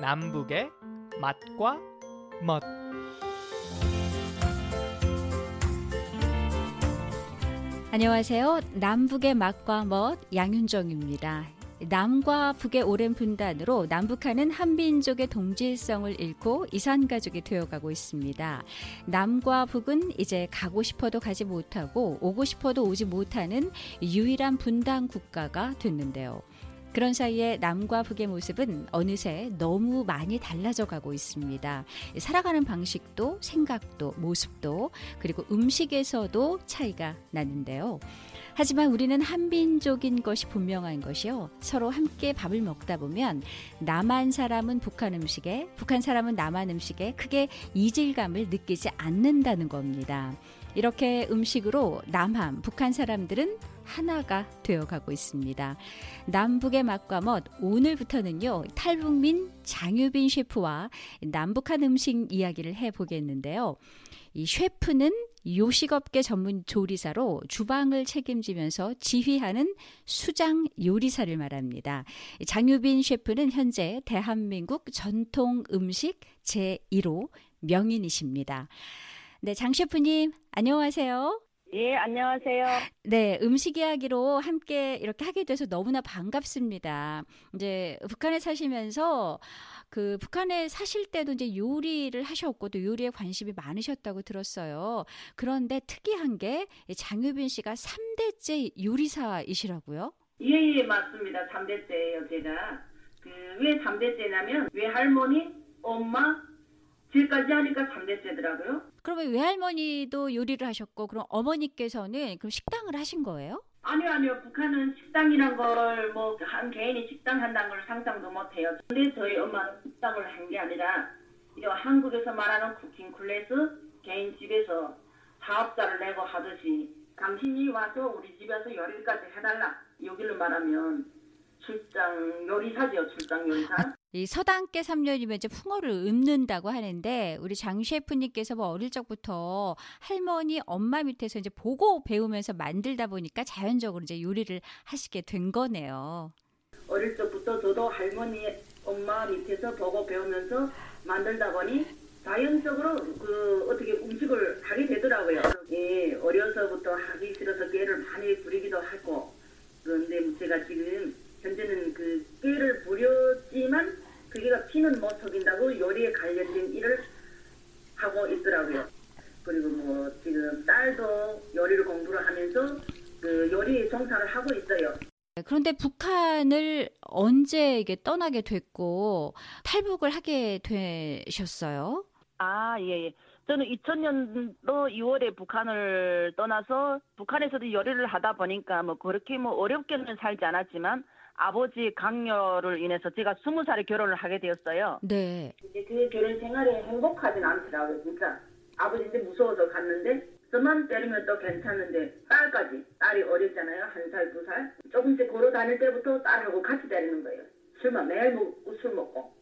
남북의 맛과 멋. 안녕하세요. 남북의 맛과 멋 양윤정입니다. 남과 북의 오랜 분단으로 남북한은 한민족의 동질성을 잃고 이산가족이 되어가고 있습니다. 남과 북은 이제 가고 싶어도 가지 못하고 오고 싶어도 오지 못하는 유일한 분단 국가가 됐는데요. 그런 사이에 남과 북의 모습은 어느새 너무 많이 달라져 가고 있습니다. 살아가는 방식도 생각도 모습도 그리고 음식에서도 차이가 나는데요. 하지만 우리는 한민족인 것이 분명한 것이요. 서로 함께 밥을 먹다 보면 남한 사람은 북한 음식에, 북한 사람은 남한 음식에 크게 이질감을 느끼지 않는다는 겁니다. 이렇게 음식으로 남한, 북한 사람들은 하나가 되어가고 있습니다. 남북의 맛과 멋, 오늘부터는요. 탈북민 장유빈 셰프와 남북한 음식 이야기를 해보겠는데요. 이 셰프는 요식업계 전문 조리사로 주방을 책임지면서 지휘하는 수장 요리사를 말합니다. 장유빈 셰프는 현재 대한민국 전통 음식 제1호 명인이십니다. 네, 장 셰프님 안녕하세요. 예, 안녕하세요. 네, 음식 이야기로 함께 이렇게 하게 돼서 너무나 반갑습니다. 이제 북한에 사시면서 그 북한에 사실 때도 이제 요리를 하셨고 또 요리에 관심이 많으셨다고 들었어요. 그런데 특이한 게 장유빈 씨가 3대째 요리사이시라고요? 예, 예, 맞습니다. 3대째예요, 제가. 왜 3대째냐면 외할머니, 엄마, 지금까지 하니까 3대째더라고요. 그러면 외할머니도 요리를 하셨고 그럼 어머니께서는 그럼 식당을 하신 거예요? 아니요. 북한은 식당이란 걸 뭐 한 개인이 식당 한다는 걸 상상도 못해요. 근데 저희 엄마는 식당을 한 게 아니라 이 한국에서 말하는 쿠킹 클래스 개인 집에서 사업자를 내고 하듯이 당신이 와서 우리 집에서 요리까지 해달라. 여기로 말하면 출장 요리사죠. 출장 요리사. 이 서당계 3년이면 이제 풍어를 읊는다고 하는데 우리 장 셰프님께서 뭐 어릴 적부터 할머니 엄마 밑에서 이제 보고 배우면서 만들다 보니까 자연적으로 이제 요리를 하시게 된 거네요. 어릴 적부터 저도 할머니 엄마 밑에서 보고 배우면서 만들다 보니 자연적으로 그 어떻게 음식을 하게 되더라고요. 예, 어려서부터 하기 싫어서 깨를 많이 부리기도 하고 그런데 제가 지금 현재는 그 깨를 부렸지만 그게 피는 못 속인다고 요리에 관련된 일을 하고 있더라고요. 그리고 뭐 지금 딸도 요리를 공부를 하면서 그 요리에 종사를 하고 있어요. 그런데 북한을 언제 이게 떠나게 됐고 탈북을 하게 되셨어요? 아, 예. 저는 2000년도 2월에 북한을 떠나서 북한에서도 요리를 하다 보니까 뭐 그렇게 뭐 어렵게는 살지 않았지만 아버지 강요를 인해서 제가 20살에 결혼을 하게 되었어요. 네. 이제 그 결혼 생활이 행복하진 않더라고요, 진짜. 아버지한테 무서워서 갔는데, 저만 때리면 또 괜찮은데, 딸까지. 딸이 어렸잖아요, 1살, 2살. 조금씩 걸어 다닐 때부터 딸하고 같이 때리는 거예요. 술만 매일 먹고, 술 먹고.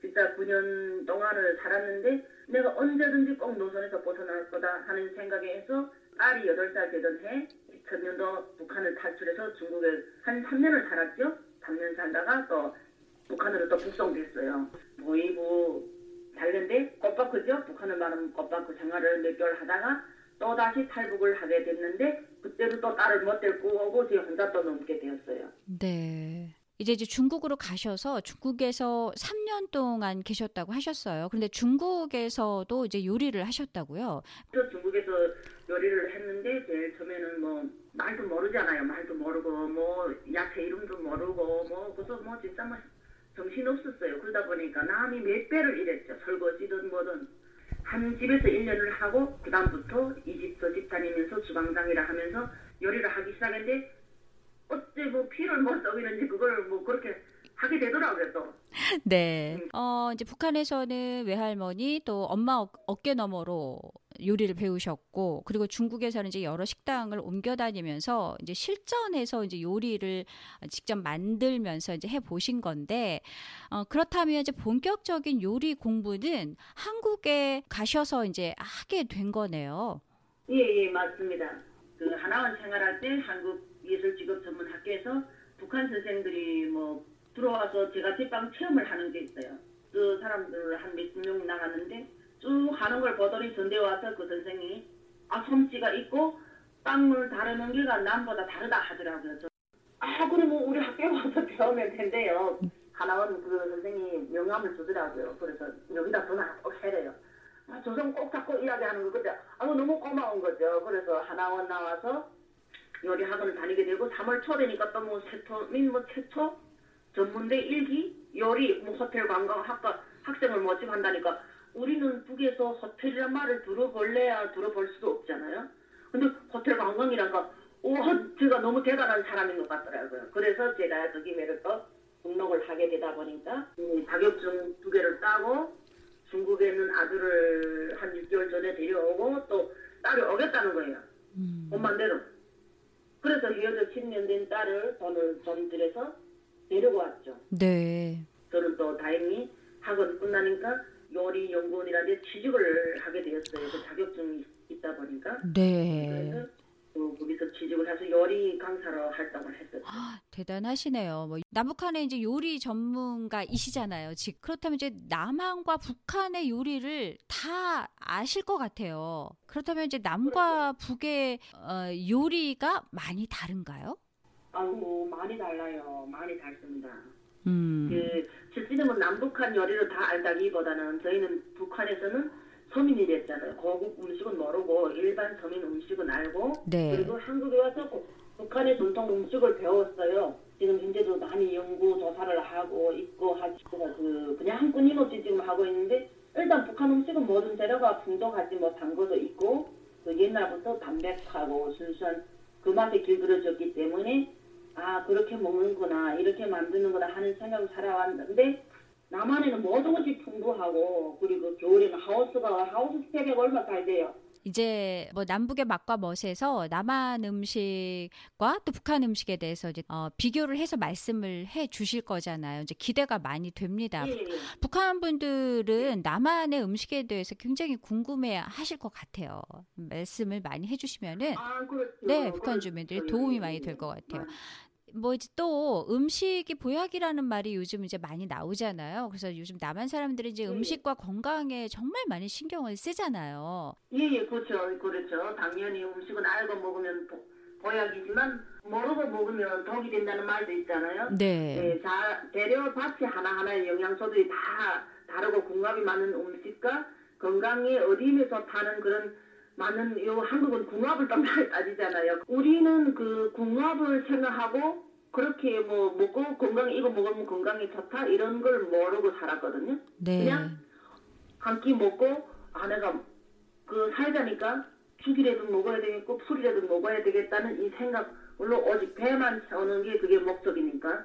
진짜 9년 동안을 살았는데, 내가 언제든지 꼭 노선에서 벗어날 거다 하는 생각에 해서, 딸이 8살 되던 해, 2000년도 북한을 탈출해서 중국에 한 3년을 살았죠. 3년 살다가 또 북한으로 또 북송됐어요. 모이고 달는데 꽃바꾸죠. 북한을 말하면 꽃바꾸 생활을 몇 개월 하다가 또 다시 탈북을 하게 됐는데 그때도 또 딸을 못 데리고 오고 제가 혼자 또 넘게 되었어요. 네. 이제 중국으로 가셔서 중국에서 3년 동안 계셨다고 하셨어요. 그런데 중국에서도 이제 요리를 하셨다고요? 중국에서 요리를 했는데 제일 처음에는 뭐 말도 모르잖아요. 말도 모르고 뭐 야채 이름도 모르고 뭐 그래서 뭐 진짜 뭐 정신 없었어요. 그러다 보니까 남이 몇 배를 일했죠. 설거지든 뭐든 한 집에서 1년을 하고 그 다음부터 이 집 저 집 다니면서 주방장이라 하면서 요리를 하기 시작했는데. 어째 뭐 피를 못 썩이는지 그걸 뭐 그렇게 하게 되더라고요 또. 네. 이제 북한에서는 외할머니 또 엄마 어깨 너머로 요리를 배우셨고 그리고 중국에서는 이제 여러 식당을 옮겨 다니면서 이제 실전에서 이제 요리를 직접 만들면서 이제 해 보신 건데 그렇다면 이제 본격적인 요리 공부는 한국에 가셔서 이제 하게 된 거네요. 예, 맞습니다. 그 하나원 생활할 때 한국 예술직업전문학교에서 북한 선생들이 뭐 들어와서 제가 제빵 체험을 하는 게 있어요. 그 사람들 한 몇십 명 나갔는데 쭉 하는 걸 보더니 전대 와서 그 선생님이 아 솜씨가 있고 빵을 다루는 게가 남보다 다르다 하더라고요. 아 그러면 우리 학교에 와서 배우면 된대요. 하나원 그 선생님이 명함을 주더라고요. 그래서 여기다 전화 꼭 해래요. 아, 저 좀 꼭 자꾸 이야기하는 거 그때 아 너무 고마운 거죠. 그래서 하나원 나와서 요리 학원을 다니게 되고 3월 초되니까 또 뭐 최초 전문대 일기 요리 뭐 호텔 관광 학과 학생을 모집한다니까 우리는 북에서 호텔이란 말을 들어볼래야 들어볼 수도 없잖아요. 근데 호텔 관광이란 거 제가 너무 대단한 사람인 것 같더라고요. 그래서 제가 그 기회를 또 등록을 하게 되다 보니까 자격증 2개를 따고 중국에 있는 아들을 한 6개월 전에 데려오고 또 딸이 오겠다는 거예요. 엄마대로. 그래서 이어져 10년 된 딸을 돈을 좀 들여서 데리고 왔죠. 네. 저는 또 다행히 학원 끝나니까 요리 연구원이라 데 취직을 하게 되었어요. 그 자격증이 있다 보니까. 네. 그래서 거기서 취직을 해서 요리 강사로 활동을 했어요. 아, 대단하시네요. 뭐 남북한의 이제 요리 전문가이시잖아요. 즉 그렇다면 이제 남한과 북한의 요리를 다 아실 것 같아요. 그렇다면 이제 남과 북의 요리가 많이 다른가요? 많이 달라요. 많이 다릅니다. 실제는 남북한 요리를 다 알다기보다는 저희는 북한에서는 서민이 됐잖아요. 고급 음식은 모르고 일반 서민 음식은 알고 네. 그리고 한국에 와서 북한의 전통 음식을 배웠어요. 지금 현재도 많이 연구 조사를 하고 있고 그냥 한 끊임없이 지금 하고 있는데 일단 북한 음식은 모든 재료가 풍족하지 못한 것도 있고 그 옛날부터 담백하고 순수한 그 맛에 길들여졌기 때문에 아 그렇게 먹는구나 이렇게 만드는구나 하는 생각을 살아왔는데 남한에는 모든 것이 풍부하고 그리고 겨울에는 하우스 스펙이 얼마 잘 돼요. 이제 뭐 남북의 맛과 멋에서 남한 음식과 또 북한 음식에 대해서 이제 비교를 해서 말씀을 해 주실 거잖아요. 이제 기대가 많이 됩니다. 예. 북한 분들은 남한의 음식에 대해서 굉장히 궁금해하실 것 같아요. 말씀을 많이 해주시면은 네 북한 주민들이 도움이 많이 될 것 같아요. 뭐 이제 또 음식이 보약이라는 말이 요즘 이제 많이 나오잖아요. 그래서 요즘 남한 사람들이 이제 음식과 건강에 정말 많이 신경을 쓰잖아요. 예, 그렇죠. 당연히 음식은 알고 먹으면 보약이지만 모르고 먹으면 독이 된다는 말도 있잖아요. 네. 재료 자체 하나하나의 영양소들이 다 다르고 궁합이 맞는 음식과 건강에 어디에서 파는 그런 많은 요 한국은 궁합을 딱 따지잖아요. 우리는 그 궁합을 생각하고 그렇게 뭐 먹고 건강 이거 먹으면 건강에 좋다 이런 걸 모르고 살았거든요. 네. 그냥 한 끼 먹고 아 내가 그 살자니까 죽이라도 먹어야 되겠고 풀이라도 먹어야 되겠다는 이 생각으로 오직 배만 채우는 게 그게 목적이니까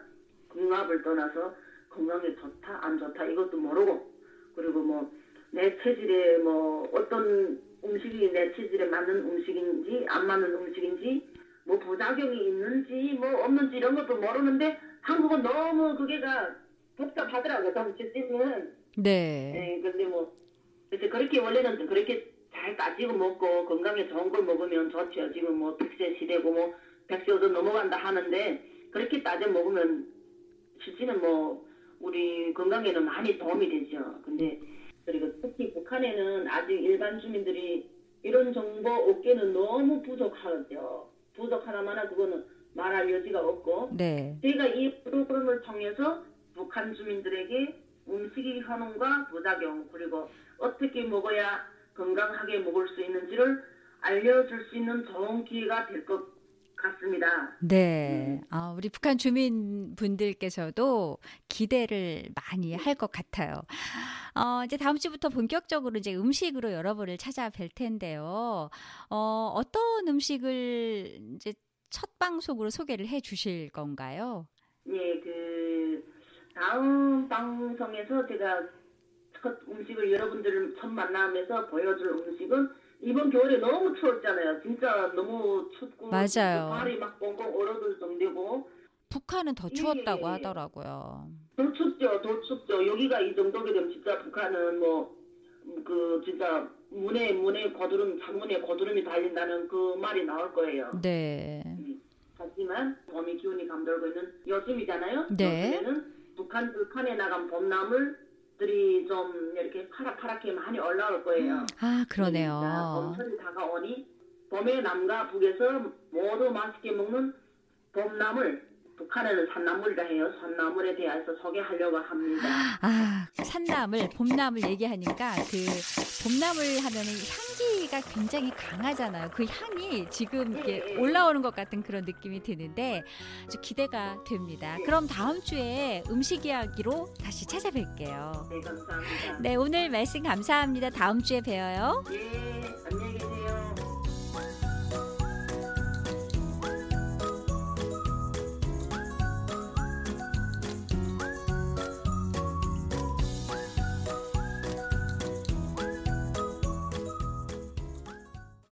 궁합을 떠나서 건강에 좋다 안 좋다 이것도 모르고 그리고 뭐 내 체질에 뭐 어떤 음식이 내 체질에 맞는 음식인지 안 맞는 음식인지 뭐 부작용이 있는지 뭐 없는지 이런 것도 모르는데 한국은 너무 그게가 복잡하더라고요. 정치심은. 네. 그런데 뭐 그래서 그렇게 원래는 그렇게 잘 따지고 먹고 건강에 좋은 걸 먹으면 좋죠. 지금 뭐 100세 시대고 뭐 100세도 넘어간다 하는데 그렇게 따져 먹으면 실제는 뭐 우리 건강에는 많이 도움이 되죠. 근데 그리고 특히 북한에는 아직 일반 주민들이 이런 정보 업계는 너무 부족하죠. 부족하나마나 그거는 말할 여지가 없고 네. 저희가 이 프로그램을 통해서 북한 주민들에게 음식의 효능과 부작용 그리고 어떻게 먹어야 건강하게 먹을 수 있는지를 알려줄 수 있는 좋은 기회가 될 것 같습니다. 네, 우리 북한 주민분들께서도 기대를 많이 할 것 같아요. 이제 다음 주부터 본격적으로 이제 음식으로 여러분을 찾아뵐 텐데요. 어떤 음식을 이제 첫 방송으로 소개를 해주실 건가요? 네, 다음 방송에서 제가 첫 음식을 여러분들을 첫 만나면서 보여줄 음식은 이번 겨울에 너무 추웠잖아요. 진짜 너무 춥고 맞아요. 발이 막 꽁꽁 얼어도 좀 되고 북한은 더 추웠다고 하더라고요. 더 춥죠. 여기가 이 정도게 되면 진짜 북한은 진짜 문에 고드름, 창문에 고드름이 달린다는 그 말이 나올 거예요. 네. 하지만 봄의 기운이 감돌고 있는 요즘이잖아요. 네. 요즘에는 북한에 나간 봄나물들이 좀 이렇게 파랗게 많이 올라올 거예요. 아, 그러네요. 봄철이 다가오니 봄에 남과 북에서 모두 맛있게 먹는 봄나물, 북한에는 산나물이라 해요. 산나물에 대해서 소개하려고 합니다. 아, 산나물, 봄나물 얘기하니까 그 봄나물 하면은 향기가 굉장히 강하잖아요. 그 향이 지금 이렇게 올라오는 것 같은 그런 느낌이 드는데 아주 기대가 됩니다. 그럼 다음 주에 음식 이야기로 다시 찾아뵐게요. 네, 감사합니다. 네, 오늘 말씀 감사합니다. 다음 주에 뵈어요. 네.